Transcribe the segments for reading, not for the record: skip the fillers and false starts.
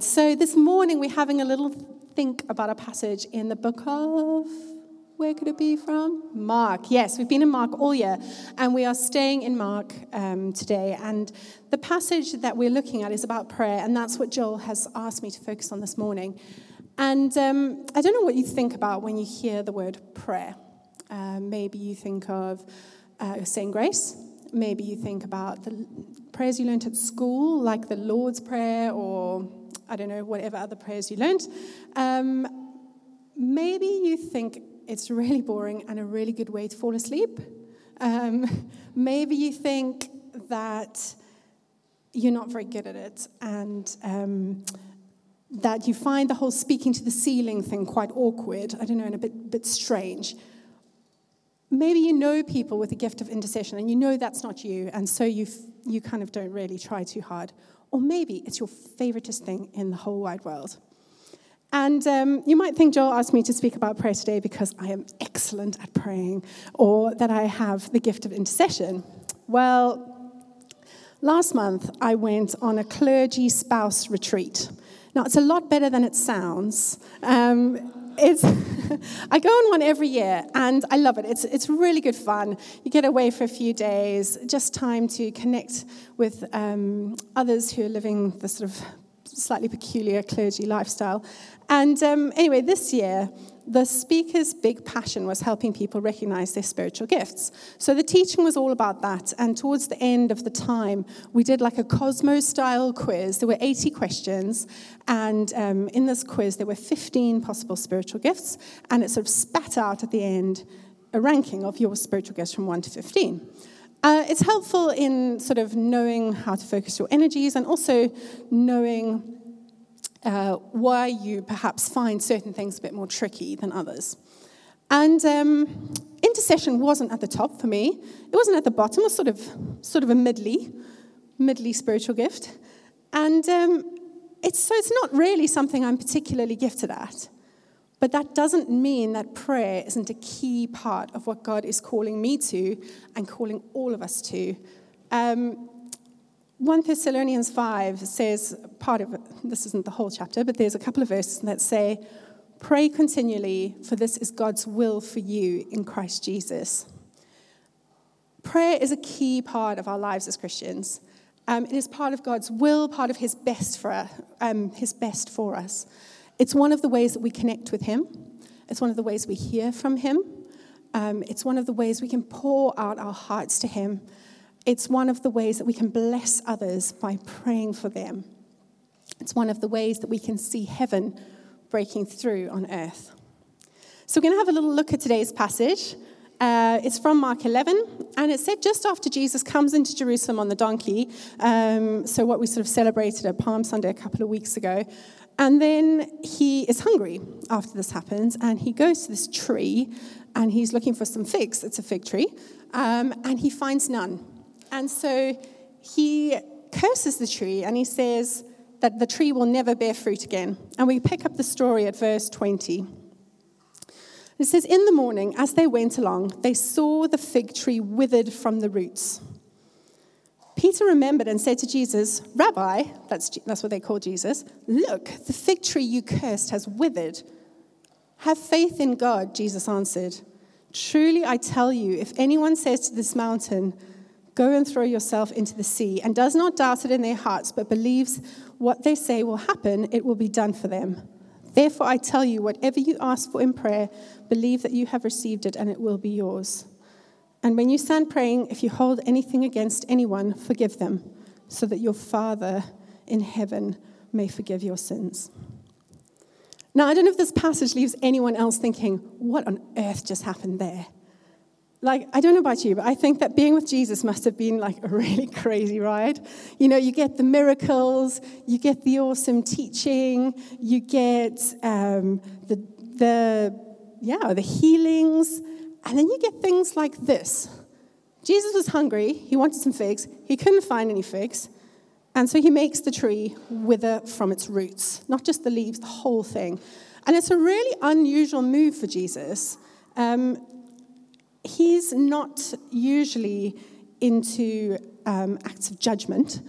So this morning we're having a little think about a passage in the book of, where could it be from? Mark. Yes, we've been in Mark all year, and we are staying in Mark today. And the passage that we're looking at is about prayer, and that's what Joel has asked me to focus on this morning. And I don't know what you think about when you hear the word prayer. Maybe you think of saying grace. Maybe you think about the prayers you learnt at school, like the Lord's Prayer, or I don't know, whatever other prayers you learnt. Maybe you think it's really boring and a really good way to fall asleep. Maybe you think that you're not very good at it, and that you find the whole speaking to the ceiling thing quite awkward, I don't know, and a bit strange. Maybe you know people with the gift of intercession, and you know that's not you, and so you kind of don't really try too hard. Or maybe it's your favoritist thing in the whole wide world. And you might think Joel asked me to speak about prayer today because I am excellent at praying, or that I have the gift of intercession. Well, last month I went on a clergy spouse retreat. Now, it's a lot better than it sounds. I go on one every year, and I love it. It's really good fun. You get away for a few days, just time to connect with others who are living the sort of slightly peculiar clergy lifestyle. And anyway, this year, the speaker's big passion was helping people recognize their spiritual gifts. So the teaching was all about that. And towards the end of the time, we did like a Cosmo-style quiz. There were 80 questions. And in this quiz, there were 15 possible spiritual gifts. And it sort of spat out at the end a ranking of your spiritual gifts from 1 to 15. It's helpful in sort of knowing how to focus your energies, and also knowing why you perhaps find certain things a bit more tricky than others. And intercession wasn't at the top for me. It wasn't at the bottom. It was sort of a middly spiritual gift. And it's not really something I'm particularly gifted at. But that doesn't mean that prayer isn't a key part of what God is calling me to and calling all of us to. 1 Thessalonians 5 says, part of it, this isn't the whole chapter, but there's a couple of verses that say, pray continually, for this is God's will for you in Christ Jesus. Prayer is a key part of our lives as Christians. It is part of God's will, part of his best for us. It's one of the ways that we connect with him. It's one of the ways we hear from him. It's one of the ways we can pour out our hearts to him. It's one of the ways that we can bless others by praying for them. It's one of the ways that we can see heaven breaking through on earth. So we're going to have a little look at today's passage. It's from Mark 11, and it said just after Jesus comes into Jerusalem on the donkey, so what we sort of celebrated at Palm Sunday a couple of weeks ago, and then he is hungry after this happens, and he goes to this tree, and he's looking for some figs. It's a fig tree, and he finds none. And so he curses the tree, and he says that the tree will never bear fruit again. And we pick up the story at verse 20. It says, in the morning, as they went along, they saw the fig tree withered from the roots. Peter remembered and said to Jesus, Rabbi, that's what they call Jesus, look, the fig tree you cursed has withered. Have faith in God, Jesus answered. Truly I tell you, if anyone says to this mountain, go and throw yourself into the sea, and does not doubt it in their hearts, but believes what they say will happen, it will be done for them. Therefore, I tell you, whatever you ask for in prayer, believe that you have received it, and it will be yours. And when you stand praying, if you hold anything against anyone, forgive them, so that your Father in heaven may forgive your sins. Now, I don't know if this passage leaves anyone else thinking, what on earth just happened there? Like, I don't know about you, but I think that being with Jesus must have been like a really crazy ride. You know, you get the miracles, you get the awesome teaching, you get the healings, and then you get things like this. Jesus was hungry, he wanted some figs, he couldn't find any figs, and so he makes the tree wither from its roots, not just the leaves, the whole thing. And it's a really unusual move for Jesus. He's not usually into acts of judgment.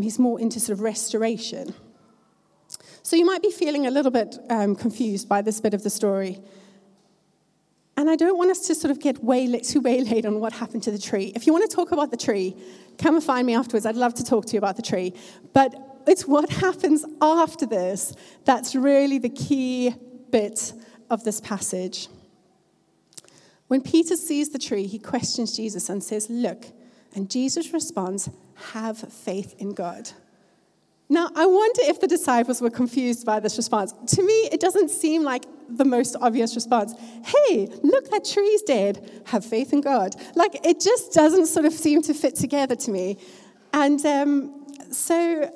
He's more into sort of restoration. So you might be feeling a little bit confused by this bit of the story. And I don't want us to sort of get too waylaid on what happened to the tree. If you want to talk about the tree, come and find me afterwards. I'd love to talk to you about the tree. But it's what happens after this that's really the key bit of this passage. When Peter sees the tree, he questions Jesus and says, "Look," and Jesus responds, "Have faith in God." Now, I wonder if the disciples were confused by this response. To me, it doesn't seem like the most obvious response. Hey, look, that tree's dead. Have faith in God. Like, it just doesn't sort of seem to fit together to me. And so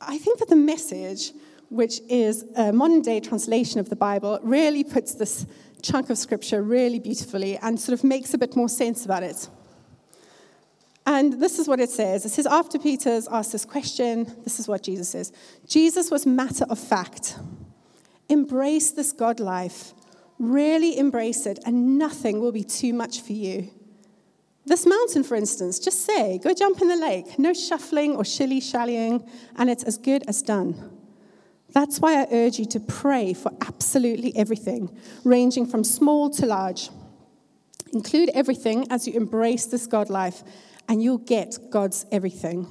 I think that the Message, which is a modern-day translation of the Bible, really puts this chunk of Scripture really beautifully and sort of makes a bit more sense about it. And this is what it says. It says, after Peter's asked this question, this is what Jesus says. Jesus was matter of fact. Embrace this God life. Really embrace it, and nothing will be too much for you. This mountain, for instance, just say, go jump in the lake. No shuffling or shilly-shallying, and it's as good as done. That's why I urge you to pray for absolutely everything, ranging from small to large. Include everything as you embrace this God life, and you'll get God's everything.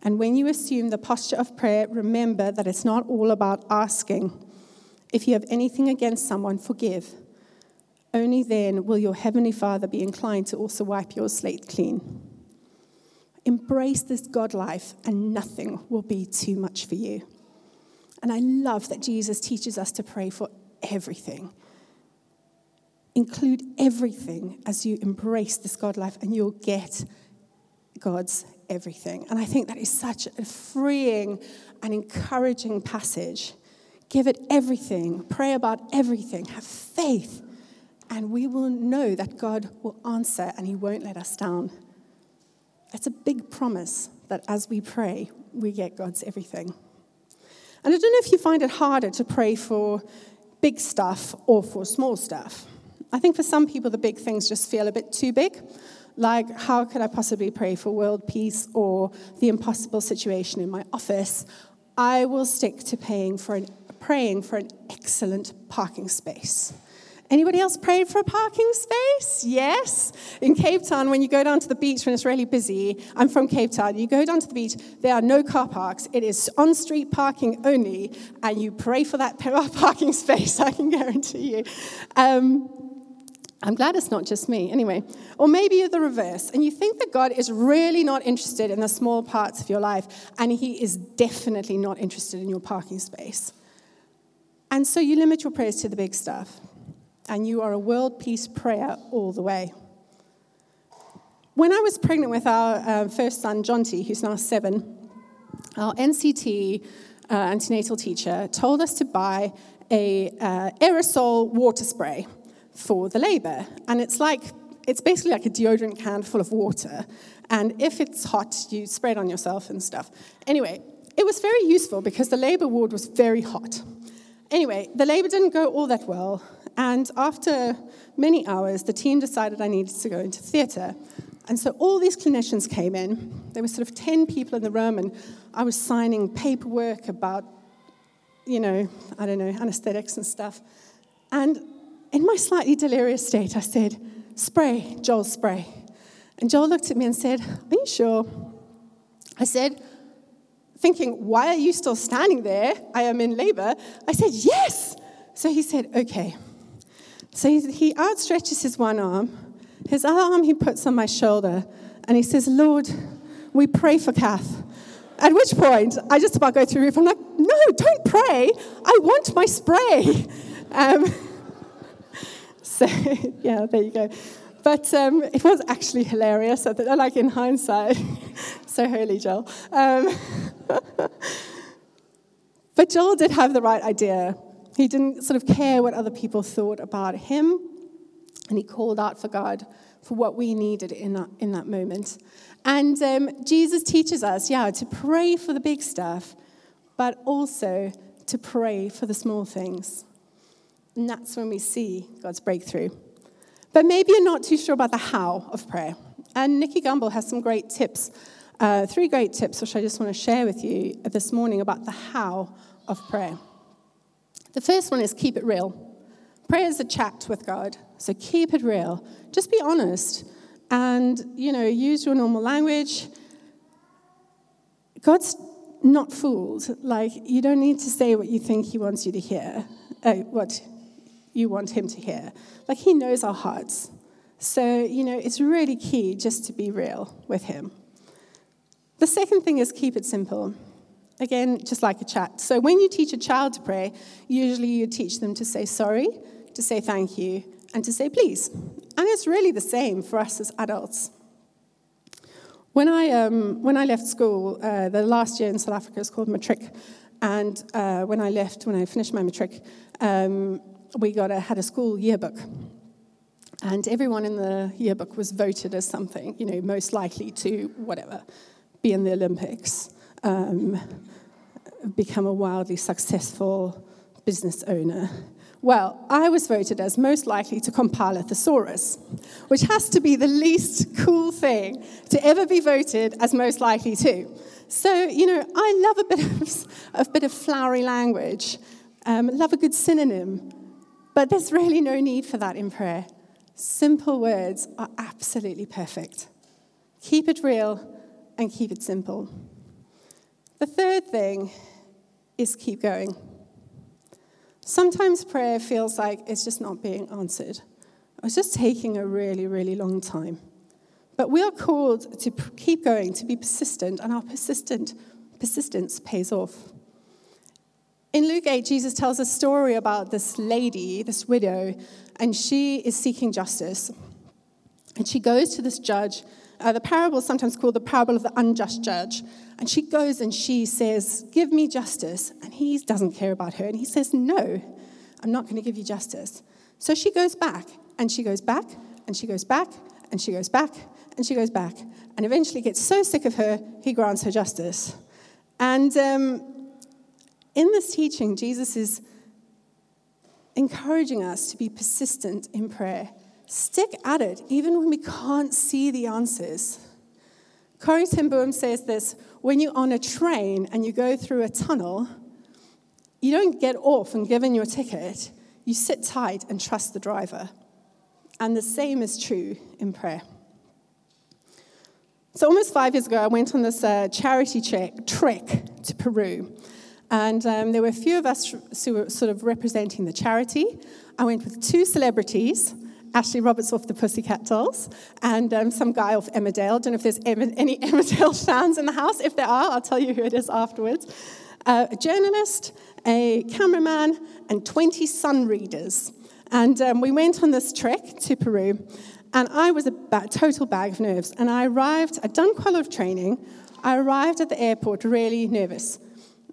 And when you assume the posture of prayer, remember that it's not all about asking. If you have anything against someone, forgive. Only then will your Heavenly Father be inclined to also wipe your slate clean. Embrace this God life, and nothing will be too much for you. And I love that Jesus teaches us to pray for everything. Include everything as you embrace this God life, and you'll get God's everything. And I think that is such a freeing and encouraging passage. Give it everything. Pray about everything. Have faith. And we will know that God will answer and he won't let us down. That's a big promise that as we pray, we get God's everything. And I don't know if you find it harder to pray for big stuff or for small stuff. I think for some people, the big things just feel a bit too big. Like, how could I possibly pray for world peace or the impossible situation in my office? I will stick to praying for an excellent parking space. Anybody else prayed for a parking space? Yes. In Cape Town, when you go down to the beach when it's really busy, I'm from Cape Town, you go down to the beach, there are no car parks. It is on-street parking only, and you pray for that parking space, I can guarantee you. I'm glad it's not just me, anyway. Or maybe you're the reverse, and you think that God is really not interested in the small parts of your life, and he is definitely not interested in your parking space. And so you limit your prayers to the big stuff. And you are a world peace prayer all the way. When I was pregnant with our first son, Jonty, who's now 7, our NCT antenatal teacher told us to buy an aerosol water spray for the labor. And it's basically like a deodorant can full of water. And if it's hot, you spray it on yourself and stuff. Anyway, it was very useful because the labor ward was very hot. Anyway, the labor didn't go all that well. And after many hours, the team decided I needed to go into theatre. And so all these clinicians came in. There were sort of 10 people in the room, and I was signing paperwork about, anesthetics and stuff. And in my slightly delirious state, I said, "Spray, Joel, spray." And Joel looked at me and said, "Are you sure?" I said, thinking, "Why are you still standing there? I am in labour." I said, "Yes." So he said, "Okay." So he outstretches his one arm. His other arm he puts on my shoulder. And he says, "Lord, we pray for Kath." At which point, I just about go through the roof. I'm like, "No, don't pray. I want my spray." So, yeah, there you go. But it was actually hilarious. Like, in hindsight. So holy, Joel. But Joel did have the right idea. He didn't sort of care what other people thought about him, and he called out for God for what we needed in that moment. And Jesus teaches us, to pray for the big stuff, but also to pray for the small things. And that's when we see God's breakthrough. But maybe you're not too sure about the how of prayer. And Nikki Gumbel has some great tips Three great tips which I just want to share with you this morning about the how of prayer. The first one is keep it real. Prayer is a chat with God, so keep it real. Just be honest and, you know, use your normal language. God's not fooled. Like, you don't need to say what you think he wants you to hear, what you want him to hear. Like, he knows our hearts. So, you know, it's really key just to be real with him. The second thing is keep it simple. Again, just like a chat. So when you teach a child to pray, usually you teach them to say sorry, to say thank you, and to say please. And it's really the same for us as adults. When I left school, the last year in South Africa is called matric, and when I finished my matric, we had a school yearbook, and everyone in the yearbook was voted as something, you know, most likely to whatever, be in the Olympics, become a wildly successful business owner. Well, I was voted as most likely to compile a thesaurus, which has to be the least cool thing to ever be voted as most likely to. So, you know, I love a bit of flowery language, love a good synonym, but there's really no need for that in prayer. Simple words are absolutely perfect. Keep it real and keep it simple. The third thing is keep going. Sometimes prayer feels like it's just not being answered. It's just taking a really, really long time. But we are called to keep going, to be persistent, and our persistence pays off. In Luke 8, Jesus tells a story about this lady, this widow, and she is seeking justice. And she goes to this judge. The parable is sometimes called the parable of the unjust judge. And she goes and she says, give me justice. And he doesn't care about her. And he says, no, I'm not going to give you justice. So she goes back, and she goes back, and she goes back, and she goes back, and she goes back. And eventually gets so sick of her, he grants her justice. And in this teaching, Jesus is encouraging us to be persistent in prayer. Stick at it, even when we can't see the answers. Corrie ten Boom says this: when you're on a train and you go through a tunnel, you don't get off and give in your ticket. You sit tight and trust the driver. And the same is true in prayer. So almost 5 years ago, I went on this charity trek to Peru. And there were a few of us who were sort of representing the charity. I went with two celebrities, Ashley Roberts off the Pussycat Dolls, and some guy off Emmerdale. I don't know if there's any Emmerdale fans in the house. If there are, I'll tell you who it is afterwards. A journalist, a cameraman, and 20 sun readers. And we went on this trek to Peru, and I was a total bag of nerves. And I arrived, I'd done quite a lot of training. I arrived at the airport really nervous.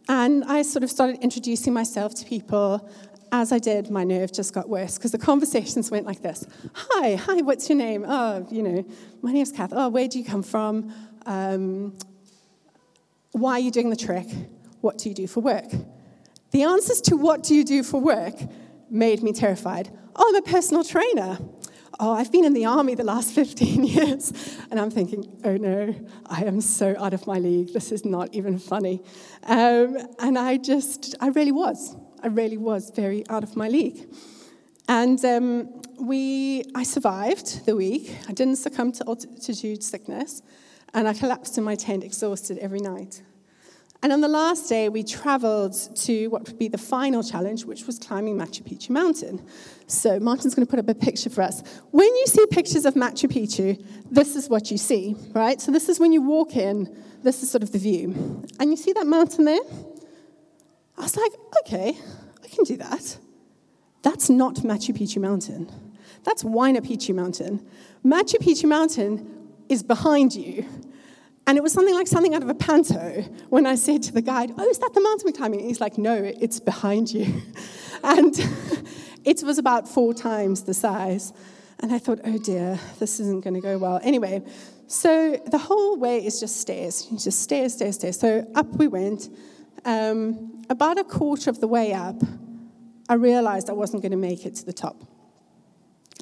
And I sort of started introducing myself to people. As I did, my nerve just got worse because the conversations went like this. Hi, what's your name? Oh, you know, my name's Kath. Oh, where do you come from? Why are you doing the trek? What do you do for work? The answers to what do you do for work made me terrified. Oh, I'm a personal trainer. Oh, I've been in the army the last 15 years. And I'm thinking, oh no, I am so out of my league. This is not even funny. And I really was very out of my league. And I survived the week. I didn't succumb to altitude sickness. And I collapsed in my tent, exhausted every night. And on the last day, we traveled to what would be the final challenge, which was climbing Machu Picchu mountain. So Martin's going to put up a picture for us. When you see pictures of Machu Picchu, this is what you see, right? So this is when you walk in, this is sort of the view. And you see that mountain there? I was like, okay, I can do that. That's not Machu Picchu mountain. That's Huayna Picchu mountain. Machu Picchu mountain is behind you. And it was something out of a panto when I said to the guide, oh, is that the mountain we're climbing? And he's like, no, it's behind you. And it was about 4 times the size. And I thought, oh dear, this isn't going to go well. Anyway, so the whole way is just stairs. You just stairs. So up we went. About a quarter of the way up, I realized I wasn't going to make it to the top.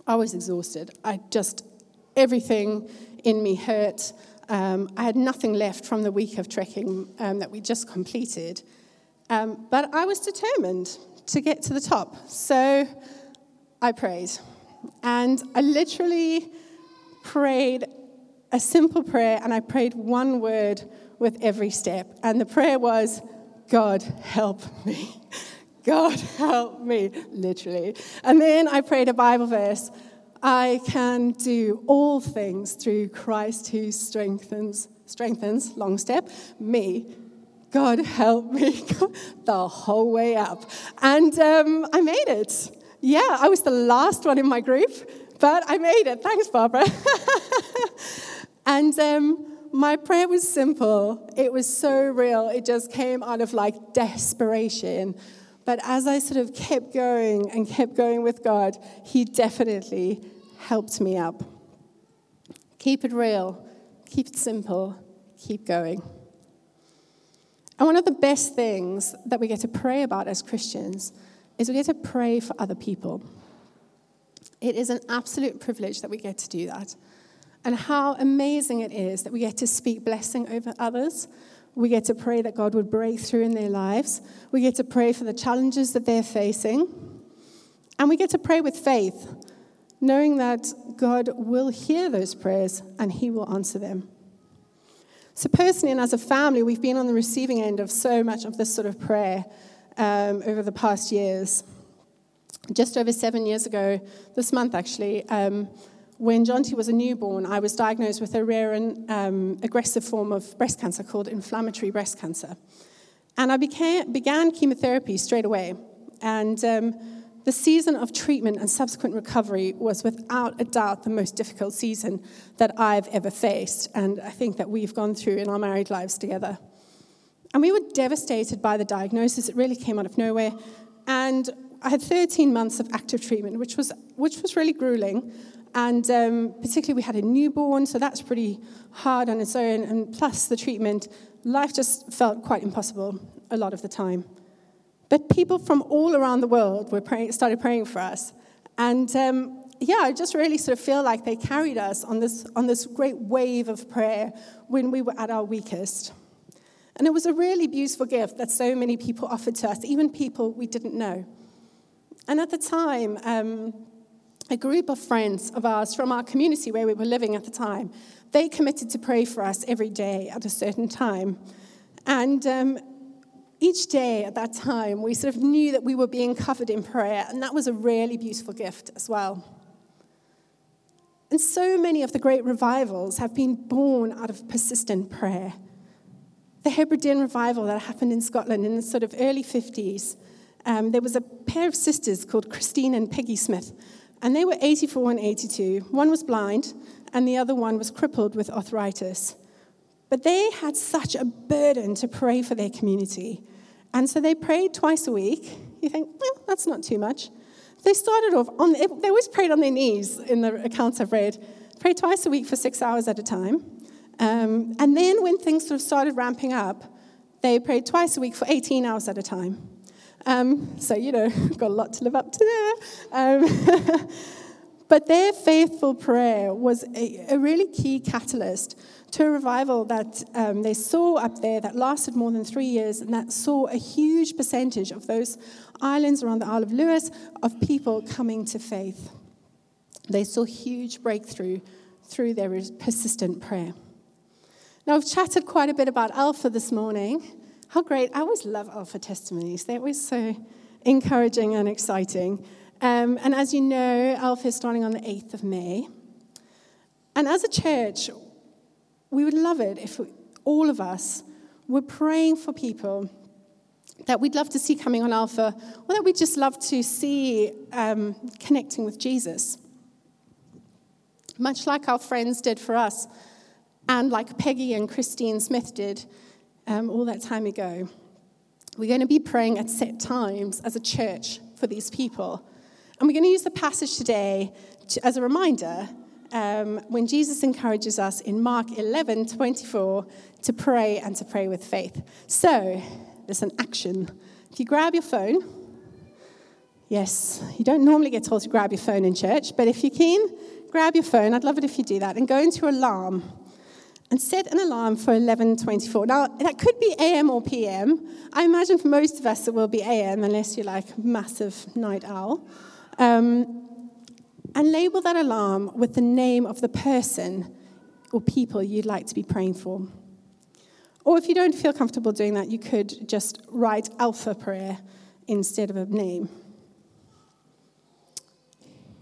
I was exhausted. Everything in me hurt. I had nothing left from the week of trekking that we just completed. But I was determined to get to the top. So I prayed. And I literally prayed a simple prayer, and I prayed one word with every step. And the prayer was, God, help me. God, help me, literally. And then I prayed a Bible verse. I can do all things through Christ who strengthens, long step, me. God, help me the whole way up. And I made it. Yeah, I was the last one in my group, but I made it. Thanks, Barbara. And my prayer was simple. It was so real. It just came out of like desperation. But as I sort of kept going with God, he definitely helped me up. Keep it real. Keep it simple. Keep going. And one of the best things that we get to pray about as Christians is we get to pray for other people. It is an absolute privilege that we get to do that. And how amazing it is that we get to speak blessing over others. We get to pray that God would break through in their lives. We get to pray for the challenges that they're facing. And we get to pray with faith, knowing that God will hear those prayers and he will answer them. So personally and as a family, we've been on the receiving end of so much of this sort of prayer over the past years. Just over 7 years ago, this month actually, when Jonty was a newborn, I was diagnosed with a rare and aggressive form of breast cancer called inflammatory breast cancer. And I began chemotherapy straight away. And the season of treatment and subsequent recovery was without a doubt the most difficult season that I've ever faced. And I think that we've gone through in our married lives together. And we were devastated by the diagnosis. It really came out of nowhere. And I had 13 months of active treatment, which was really grueling. And particularly we had a newborn, so that's pretty hard on its own. And plus the treatment, life just felt quite impossible a lot of the time. But people from all around the world started praying for us. And I just really sort of feel like they carried us on this great wave of prayer when we were at our weakest. And it was a really beautiful gift that so many people offered to us, even people we didn't know. And at the time, a group of friends of ours from our community where we were living at the time, they committed to pray for us every day at a certain time. And each day at that time, we sort of knew that we were being covered in prayer, and that was a really beautiful gift as well. And so many of the great revivals have been born out of persistent prayer. The Hebridean revival that happened in Scotland in the sort of early 50s, there was a pair of sisters called Christine and Peggy Smith. And they were 84 and 82. One was blind, and the other one was crippled with arthritis. But they had such a burden to pray for their community. And so they prayed twice a week. You think, well, that's not too much. They started off, they always prayed on their knees in the accounts I've read. Prayed twice a week for 6 hours at a time. And then when things sort of started ramping up, they prayed twice a week for 18 hours at a time. So, we've got a lot to live up to there. But their faithful prayer was a really key catalyst to a revival that they saw up there that lasted more than 3 years, and that saw a huge percentage of those islands around the Isle of Lewis of people coming to faith. They saw huge breakthrough through their persistent prayer. Now, I've chatted quite a bit about Alpha this morning. How great. I always love Alpha testimonies. They're always so encouraging and exciting. And as you know, Alpha is starting on the 8th of May. And as a church, we would love it if all of us were praying for people that we'd love to see coming on Alpha, or that we'd just love to see connecting with Jesus. Much like our friends did for us, and like Peggy and Christine Smith did, all that time ago. We're going to be praying at set times as a church for these people. And we're going to use the passage today as a reminder when Jesus encourages us in Mark 11:24 to pray with faith. So, there's an action. If you grab your phone, yes, you don't normally get told to grab your phone in church, but if you can, grab your phone. I'd love it if you do that. And go into alarm. and set an alarm for 11:24. Now, that could be a.m. or p.m. I imagine for most of us it will be a.m. unless you're like a massive night owl. And label that alarm with the name of the person or people you'd like to be praying for. Or if you don't feel comfortable doing that, you could just write Alpha prayer instead of a name.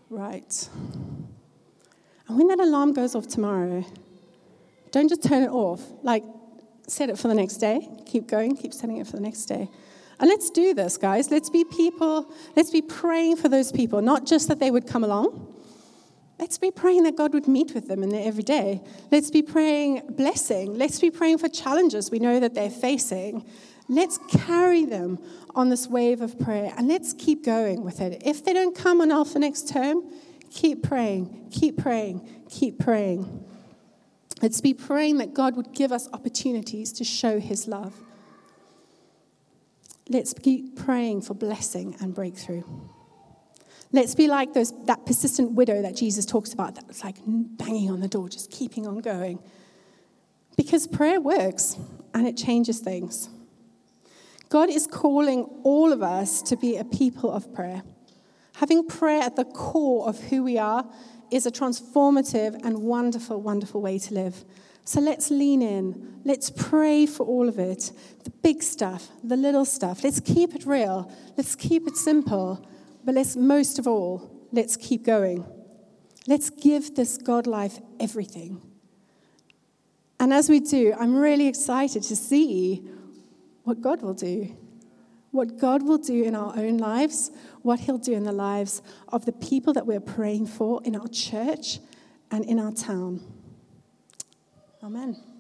Right. And when that alarm goes off tomorrow, don't just turn it off. Like, set it for the next day. Keep going. Keep setting it for the next day. And let's do this, guys. Let's be praying for those people, not just that they would come along. Let's be praying that God would meet with them in their everyday. Let's be praying blessing. Let's be praying for challenges we know that they're facing. Let's carry them on this wave of prayer, and let's keep going with it. If they don't come on Alpha next term, keep praying, keep praying, keep praying. Let's be praying that God would give us opportunities to show his love. Let's keep praying for blessing and breakthrough. Let's be like that persistent widow that Jesus talks about that was like banging on the door, just keeping on going. Because prayer works and it changes things. God is calling all of us to be a people of prayer. Having prayer at the core of who we are is a transformative and wonderful, wonderful way to live. So let's lean in. Let's pray for all of it. The big stuff, the little stuff. Let's keep it real. Let's keep it simple. But most of all, let's keep going. Let's give this God life everything. And as we do, I'm really excited to see what God will do. What God will do in our own lives, what he'll do in the lives of the people that we're praying for in our church and in our town. Amen.